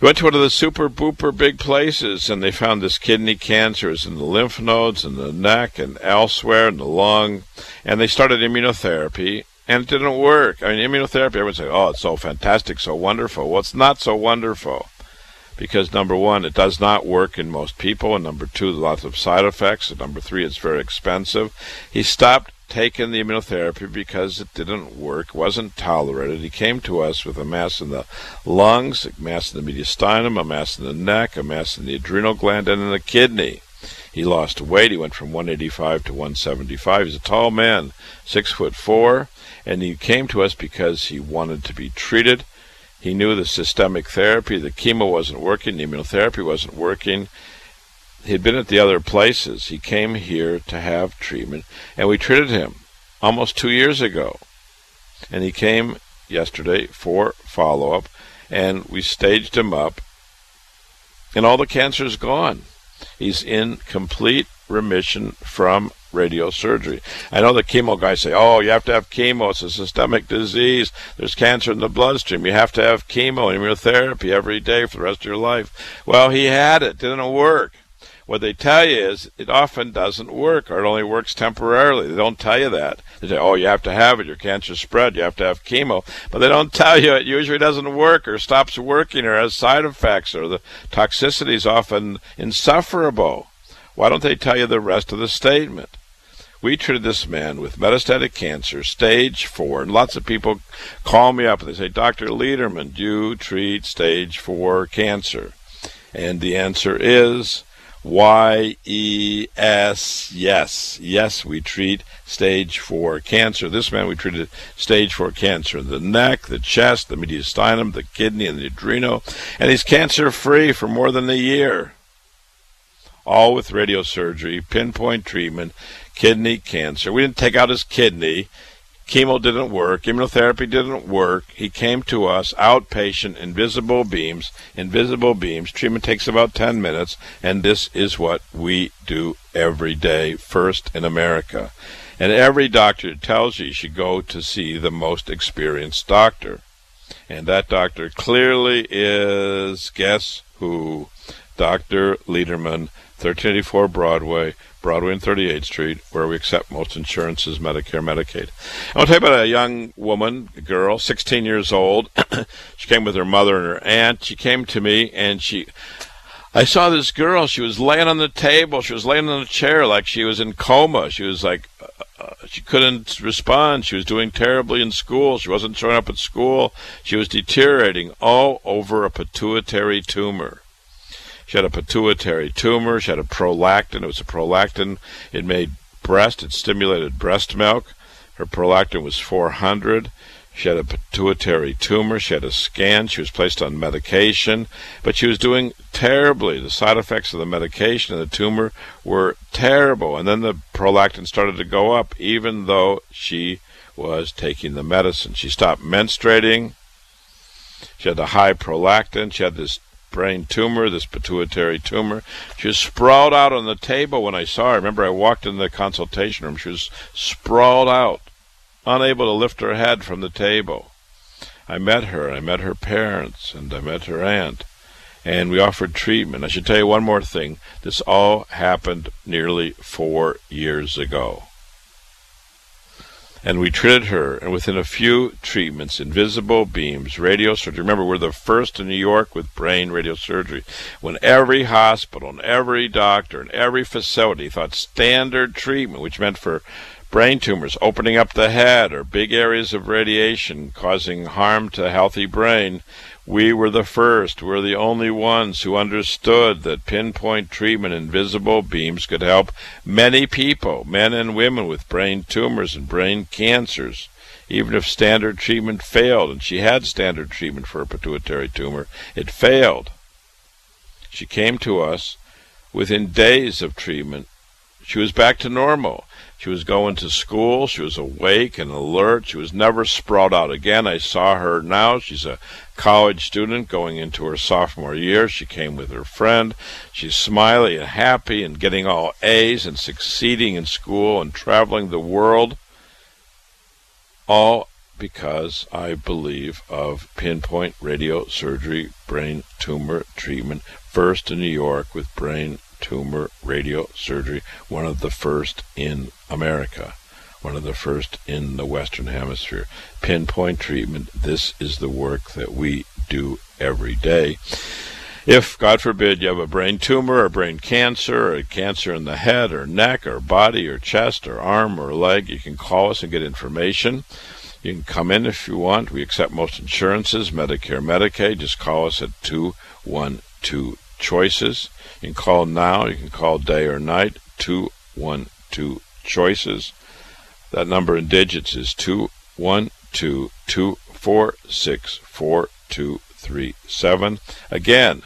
He went to one of the super booper big places, and they found this kidney cancer is in the lymph nodes and the neck and elsewhere in the lung, and they started immunotherapy, and it didn't work. I mean, immunotherapy, everyone said, oh, it's so fantastic, so wonderful. Well, it's not so wonderful because, number one, it does not work in most people, and number two, lots of side effects, and number three, it's very expensive. He stopped taken the immunotherapy because it didn't work, wasn't tolerated. He came to us with a mass in the lungs, a mass in the mediastinum, a mass in the neck, a mass in the adrenal gland, and in the kidney. He lost weight. He went from 185 to 175. He's a tall man, 6'4", and he came to us because he wanted to be treated. He knew the systemic therapy, the chemo wasn't working, the immunotherapy wasn't working. He'd been at the other places. He came here to have treatment, and we treated him almost 2 years ago. And he came yesterday for follow-up, and we staged him up, and all the cancer is gone. He's in complete remission from radiosurgery. I know the chemo guys say, oh, you have to have chemo. It's a systemic disease. There's cancer in the bloodstream. You have to have chemo, immunotherapy every day for the rest of your life. Well, he had it. Didn't work. What they tell you is it often doesn't work, or it only works temporarily. They don't tell you that. They say, oh, you have to have it. Your cancer spread. You have to have chemo. But they don't tell you it usually doesn't work or stops working or has side effects or the toxicity is often insufferable. Why don't they tell you the rest of the statement? We treated this man with metastatic cancer, stage 4. And lots of people call me up and they say, Dr. Lederman, do you treat stage 4 cancer? And the answer is Y-E-S, yes. Yes, we treat stage 4 cancer. This man, we treated stage 4 cancer in the neck, the chest, the mediastinum, the kidney, and the adrenal. And he's cancer-free for more than a year. All with radiosurgery, pinpoint treatment, kidney cancer. We didn't take out his kidney. Chemo didn't work. Immunotherapy didn't work. He came to us, outpatient, invisible beams. Treatment takes about 10 minutes, and this is what we do every day, first in America. And every doctor tells you should go to see the most experienced doctor. And that doctor clearly is, guess who? Dr. Lederman, 1384 Broadway and 38th Street, where we accept most insurances, Medicare, Medicaid. I'll tell you about a young woman, a girl, 16 years old. She came with her mother and her aunt. She came to me, and I saw this girl. She was laying on the table. She was laying on a chair like she was in coma. She was like, she couldn't respond. She was doing terribly in school. She wasn't showing up at school. She was deteriorating all over a pituitary tumor. She had a pituitary tumor. She had a prolactin. It was a prolactin. It made breast. It stimulated breast milk. Her prolactin was 400. She had a pituitary tumor. She had a scan. She was placed on medication. But she was doing terribly. The side effects of the medication and the tumor were terrible. And then the prolactin started to go up, even though she was taking the medicine. She stopped menstruating. She had a high prolactin. She had this brain tumor, this pituitary tumor. She was sprawled out on the table when I saw her. Remember, I walked in the consultation room. She was sprawled out, unable to lift her head from the table. I met her, and I met her parents, and I met her aunt, and we offered treatment. I should tell you one more thing. This all happened nearly 4 years ago. And we treated her, and within a few treatments, invisible beams, radiosurgery. Remember, we're the first in New York with brain radiosurgery. When every hospital and every doctor and every facility thought standard treatment, which meant for brain tumors, opening up the head or big areas of radiation causing harm to a healthy brain, we were the first. We were the only ones who understood that pinpoint treatment, invisible beams, could help many people, men and women with brain tumors and brain cancers, even if standard treatment failed. And she had standard treatment for a pituitary tumor. It failed. She came to us. Within days of treatment, she was back to normal. She was going to school. She was awake and alert. She was never sprawled out again. I saw her now. She's a college student going into her sophomore year. She came with her friend. She's smiley and happy and getting all A's and succeeding in school and traveling the world. All because I believe of pinpoint radiosurgery, brain tumor treatment, first in New York with brain tumor radiosurgery, one of the first in America, one of the first in the Western Hemisphere. Pinpoint treatment, this is the work that we do every day. If, God forbid, you have a brain tumor or brain cancer or cancer in the head or neck or body or chest or arm or leg, you can call us and get information. You can come in if you want. We accept most insurances, Medicare, Medicaid. Just call us at 212-CHOICES. You can call now. You can call day or night, 212-CHOICES. That number in digits is 212-246-4237. Again,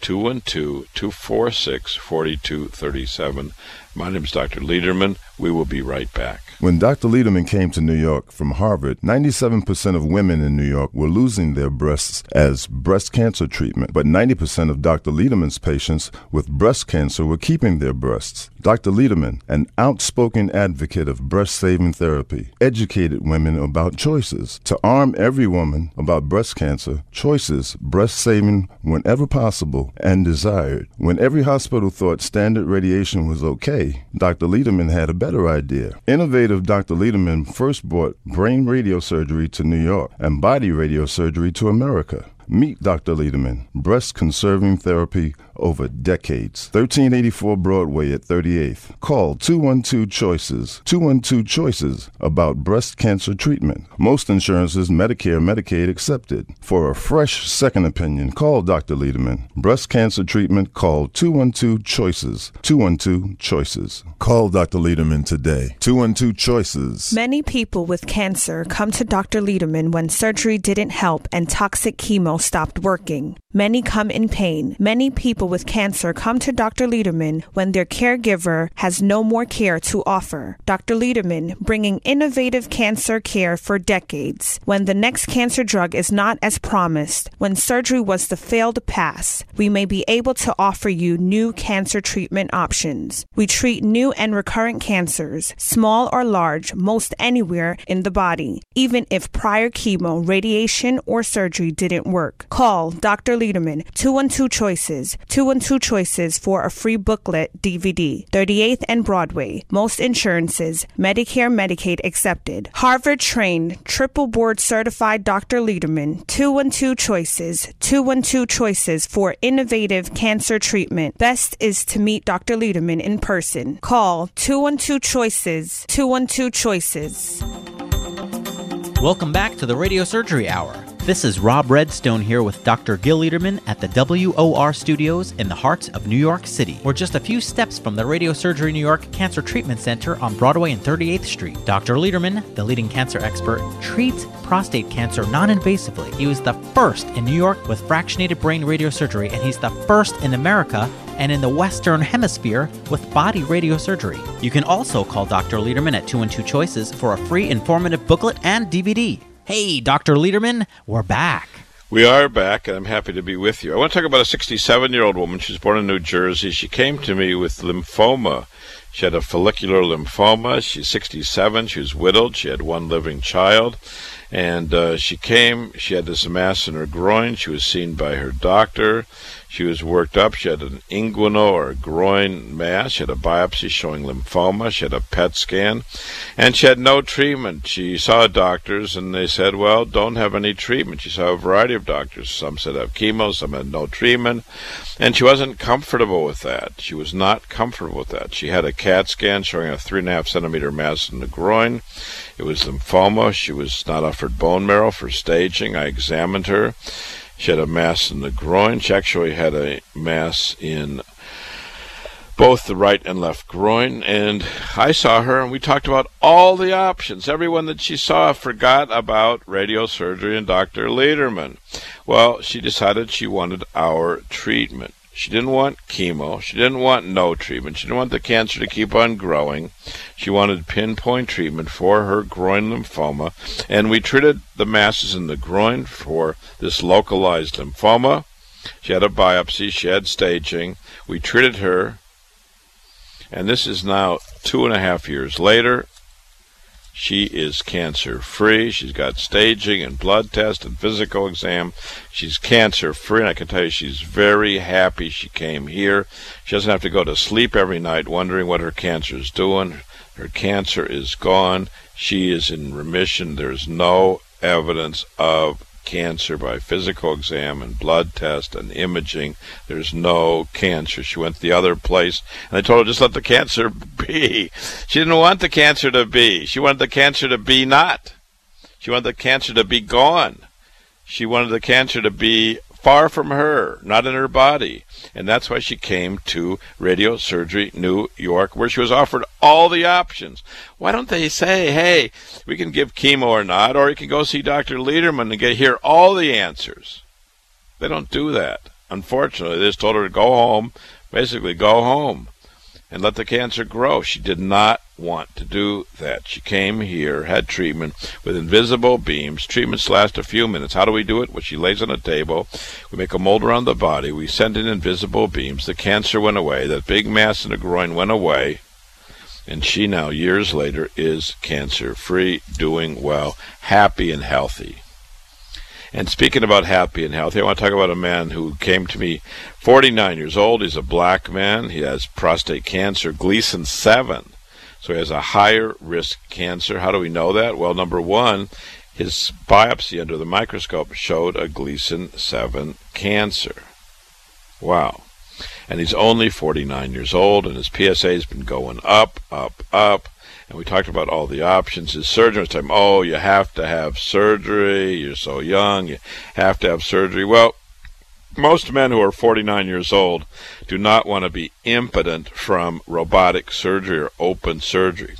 212-246-4237. My name is Dr. Lederman. We will be right back. When Dr. Lederman came to New York from Harvard, 97% of women in New York were losing their breasts as breast cancer treatment, but 90% of Dr. Lederman's patients with breast cancer were keeping their breasts. Dr. Lederman, an outspoken advocate of breast-saving therapy, educated women about choices. To arm every woman about breast cancer, choices, breast-saving whenever possible and desired. When every hospital thought standard radiation was okay, Dr. Lederman had a better idea. Innovative Dr. Lederman first brought brain radiosurgery to New York and body radiosurgery to America. Meet Dr. Lederman, breast-conserving therapy over decades. 1384 Broadway at 38th. Call 212-CHOICES, 212-CHOICES, about breast cancer treatment. Most insurances, Medicare, Medicaid accepted. For a fresh second opinion, call Dr. Lederman. Breast cancer treatment, call 212-CHOICES, 212-CHOICES. Call Dr. Lederman today, 212-CHOICES. Many people with cancer come to Dr. Lederman when surgery didn't help and toxic chemo stopped working. Many come in pain. Many people with cancer come to Dr. Lederman when their caregiver has no more care to offer. Dr. Lederman, bringing innovative cancer care for decades. When the next cancer drug is not as promised, when surgery was the failed pass, we may be able to offer you new cancer treatment options. We treat new and recurrent cancers, small or large, most anywhere in the body, even if prior chemo, radiation, or surgery didn't work. Call Dr. Lederman, 212-CHOICES, 212-CHOICES, for a free booklet DVD. 38th and Broadway. Most insurances, Medicare, Medicaid accepted. Harvard-trained, triple board-certified Dr. Lederman, 212-CHOICES, 212-CHOICES, for innovative cancer treatment. Best is to meet Dr. Lederman in person. Call 212-CHOICES, 212-CHOICES. Welcome back to the Radio Surgery Hour. This is Rob Redstone here with Dr. Gil Lederman at the WOR Studios in the heart of New York City. We're just a few steps from the Radio Surgery New York Cancer Treatment Center on Broadway and 38th Street. Dr. Lederman, the leading cancer expert, treats prostate cancer non-invasively. He was the first in New York with fractionated brain radiosurgery, and he's the first in America and in the Western Hemisphere with body radiosurgery. You can also call Dr. Lederman at 212-CHOICES for a free informative booklet and DVD. Hey, Dr. Lederman, we're back. We are back, and I'm happy to be with you. I want to talk about a 67-year-old woman. She was born in New Jersey. She came to me with lymphoma. She had a follicular lymphoma. She's 67. She was widowed. She had one living child. And she had this mass in her groin. She was seen by her doctor. She was worked up. She had an inguinal or a groin mass. She had a biopsy showing lymphoma. She had a PET scan. And she had no treatment. She saw doctors, and they said, well, don't have any treatment. She saw a variety of doctors. Some said have chemo. Some had no treatment. And she wasn't comfortable with that. She was not comfortable with that. She had a CAT scan showing a 3.5-centimeter mass in the groin. It was lymphoma. She was not offered bone marrow for staging. I examined her. She had a mass in the groin. She actually had a mass in both the right and left groin. And I saw her, and we talked about all the options. Everyone that she saw forgot about radiosurgery and Dr. Lederman. Well, she decided she wanted our treatment. She didn't want chemo. She didn't want no treatment. She didn't want the cancer to keep on growing. She wanted pinpoint treatment for her groin lymphoma. And we treated the masses in the groin for this localized lymphoma. She had a biopsy. She had staging. We treated her. And this is now 2.5 years later. She is cancer-free. She's got staging and blood test and physical exam. She's cancer-free, and I can tell you she's very happy she came here. She doesn't have to go to sleep every night wondering what her cancer is doing. Her cancer is gone. She is in remission. There's no evidence of cancer by physical exam and blood test and imaging. There's no cancer. She went the other place, and I told her, just let the cancer be. She didn't want the cancer to be. She wanted the cancer to be not. She wanted the cancer to be gone. She wanted the cancer to be far from her, not in her body. And that's why she came to Radio Surgery New York, where she was offered all the options. Why don't they say, hey, we can give chemo or not, or you can go see Dr. Lederman and hear all the answers? They don't do that. Unfortunately, they just told her to go home, basically go home, and let the cancer grow. She did not want to do that. She came here, had treatment with invisible beams. Treatments last a few minutes. How do we do it? Well, she lays on a table. We make a mold around the body. We send in invisible beams. The cancer went away. That big mass in the groin went away. And she now, years later, is cancer-free, doing well, happy and healthy. And speaking about happy and healthy, I want to talk about a man who came to me, 49 years old. He's a black man. He has prostate cancer, Gleason 7. So he has a higher risk cancer. How do we know that? Well, number one, his biopsy under the microscope showed a Gleason 7 cancer. Wow. And he's only 49 years old, and his PSA has been going up, up, up. And we talked about all the options. His surgeon was telling him, oh, you have to have surgery. You're so young. You have to have surgery. Well, most men who are 49 years old do not want to be impotent from robotic surgery or open surgery.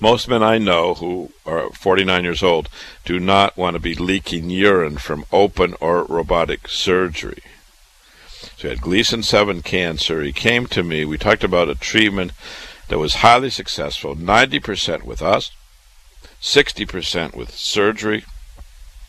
Most men I know who are 49 years old do not want to be leaking urine from open or robotic surgery. So he had Gleason 7 cancer. He came to me. We talked about a treatment that was highly successful, 90% with us, 60% with surgery,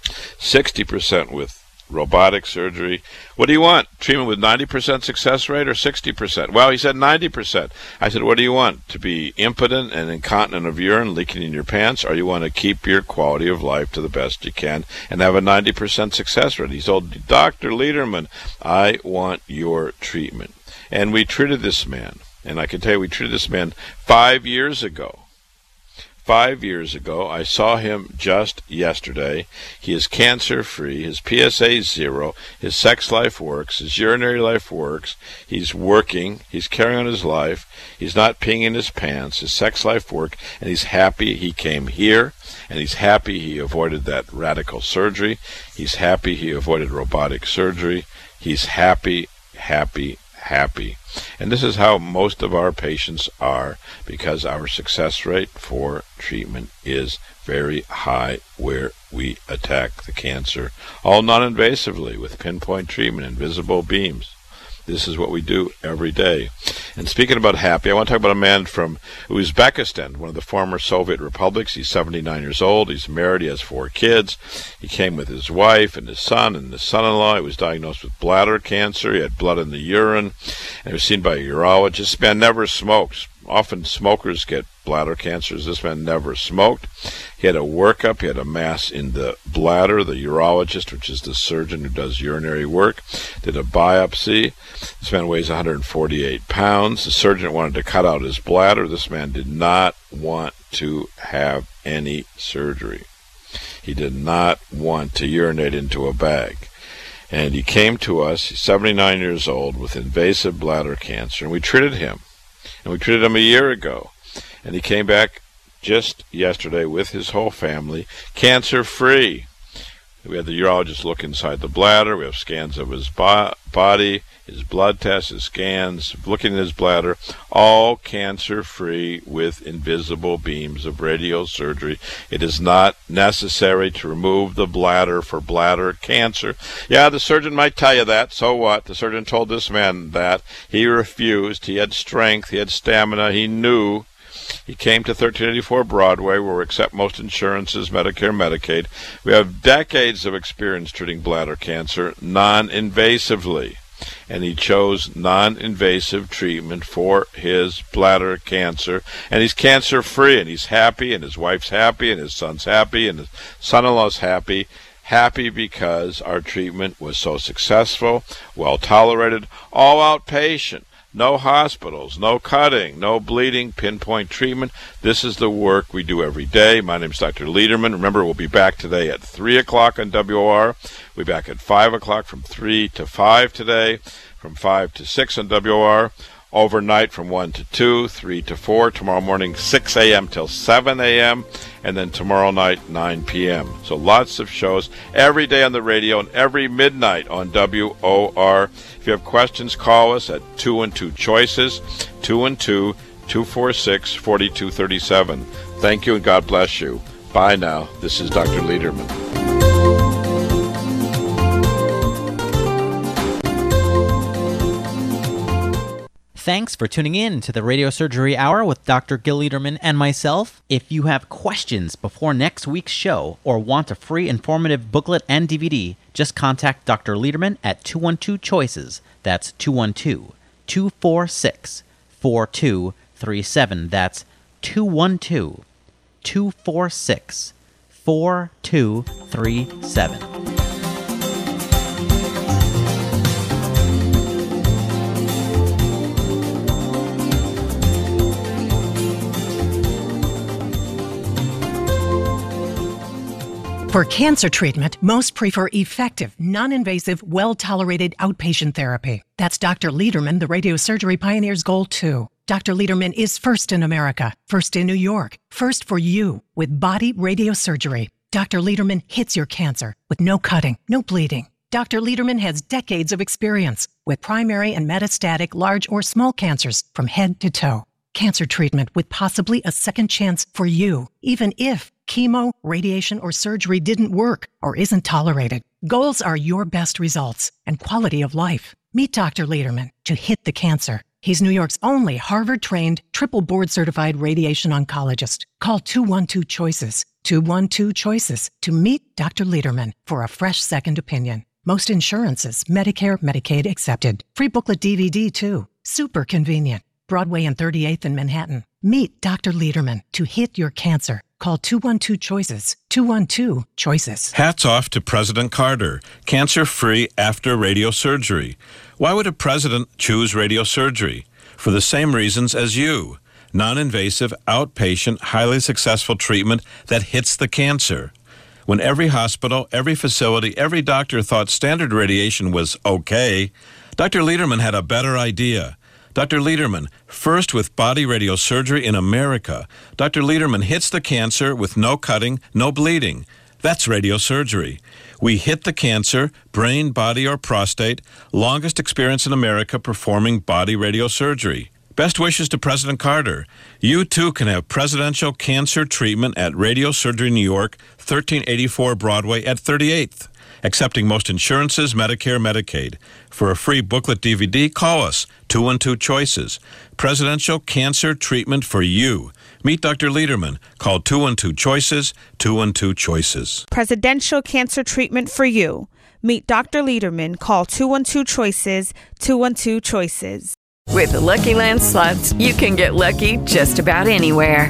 60% with robotic surgery. What do you want? Treatment with 90% success rate or 60%? Well, he said 90%. I said, what do you want? To be impotent and incontinent of urine leaking in your pants, or you want to keep your quality of life to the best you can and have a 90% success rate? He told Dr. Lederman, I want your treatment. And we treated this man. And I can tell you, we treated this man 5 years ago. 5 years ago, I saw him just yesterday. He is cancer-free. His PSA is 0. His sex life works. His urinary life works. He's working. He's carrying on his life. He's not peeing in his pants. His sex life works, and he's happy he came here, and he's happy he avoided that radical surgery. He's happy he avoided robotic surgery. He's happy, happy, happy. And this is how most of our patients are, because our success rate for treatment is very high where we attack the cancer, all non-invasively with pinpoint treatment, invisible beams. This is what we do every day. And speaking about happy, I want to talk about a man from Uzbekistan, one of the former Soviet republics. He's 79 years old. He's married. He has 4 kids. He came with his wife and his son and his son-in-law. He was diagnosed with bladder cancer. He had blood in the urine. And he was seen by a urologist. This man never smokes. Often smokers get bladder cancers. This man never smoked. He had a workup. He had a mass in the bladder. The urologist, which is the surgeon who does urinary work, did a biopsy. This man weighs 148 pounds. The surgeon wanted to cut out his bladder. This man did not want to have any surgery. He did not want to urinate into a bag. And he came to us, he's 79 years old, with invasive bladder cancer, and we treated him. And we treated him a year ago. And he came back just yesterday with his whole family, cancer-free. We had the urologist look inside the bladder. We have scans of his body, his blood tests, his scans, looking at his bladder, all cancer-free with invisible beams of radiosurgery. It is not necessary to remove the bladder for bladder cancer. Yeah, the surgeon might tell you that. So what? The surgeon told this man that. He refused. He had strength. He had stamina. He knew. He came to 1384 Broadway, where we accept most insurances, Medicare, Medicaid. We have decades of experience treating bladder cancer non-invasively, and he chose non-invasive treatment for his bladder cancer, and he's cancer-free, and he's happy, and his wife's happy, and his son's happy, and his son-in-law's happy. Happy because our treatment was so successful, well-tolerated, all outpatient. No hospitals, no cutting, no bleeding, pinpoint treatment. This is the work we do every day. My name is Dr. Lederman. Remember, we'll be back today at 3 o'clock on WOR. We'll be back at 5 o'clock from 3 to 5 today, from 5 to 6 on WOR. Overnight from 1 to 2, 3 to 4. Tomorrow morning, 6 a.m. till 7 a.m. And then tomorrow night, 9 p.m. So lots of shows every day on the radio and every midnight on WOR. If you have questions, call us at 212-CHOICES, 212-246-4237. Thank you and God bless you. Bye now. This is Dr. Lederman. Thanks for tuning in to the Radio Surgery Hour with Dr. Gil Lederman and myself. If you have questions before next week's show or want a free informative booklet and DVD, just contact Dr. Lederman at 212-CHOICES. That's 212-246-4237. That's 212-246-4237. For cancer treatment, most prefer effective, non-invasive, well-tolerated outpatient therapy. That's Dr. Lederman, the radiosurgery pioneer's goal, too. Dr. Lederman is first in America, first in New York, first for you with body radiosurgery. Dr. Lederman hits your cancer with no cutting, no bleeding. Dr. Lederman has decades of experience with primary and metastatic large or small cancers from head to toe. Cancer treatment with possibly a second chance for you, even if chemo, radiation, or surgery didn't work or isn't tolerated. Goals are your best results and quality of life. Meet Dr. Lederman to hit the cancer. He's New York's only Harvard-trained, triple board-certified radiation oncologist. Call 212-CHOICES, 212-CHOICES, to meet Dr. Lederman for a fresh second opinion. Most insurances, Medicare, Medicaid accepted. Free booklet DVD, too. Super convenient. Broadway and 38th in Manhattan. Meet Dr. Lederman to hit your cancer. Call 212-CHOICES, 212-CHOICES. Hats off to President Carter, cancer-free after radiosurgery. Why would a president choose radiosurgery? For the same reasons as you. Non-invasive, outpatient, highly successful treatment that hits the cancer. When every hospital, every facility, every doctor thought standard radiation was okay, Dr. Lederman had a better idea. Dr. Lederman, first with body radiosurgery in America. Dr. Lederman hits the cancer with no cutting, no bleeding. That's radiosurgery. We hit the cancer, brain, body, or prostate. Longest experience in America performing body radiosurgery. Best wishes to President Carter. You too can have presidential cancer treatment at Radio Surgery New York, 1384 Broadway at 38th. Accepting most insurances, Medicare, Medicaid. For a free booklet DVD, call us, 212-CHOICES. Presidential Cancer Treatment for You. Meet Dr. Lederman. Call 212-CHOICES, 212-CHOICES. Presidential Cancer Treatment for You. Meet Dr. Lederman. Call 212-CHOICES, 212-CHOICES. With the Lucky Land Slots, you can get lucky just about anywhere.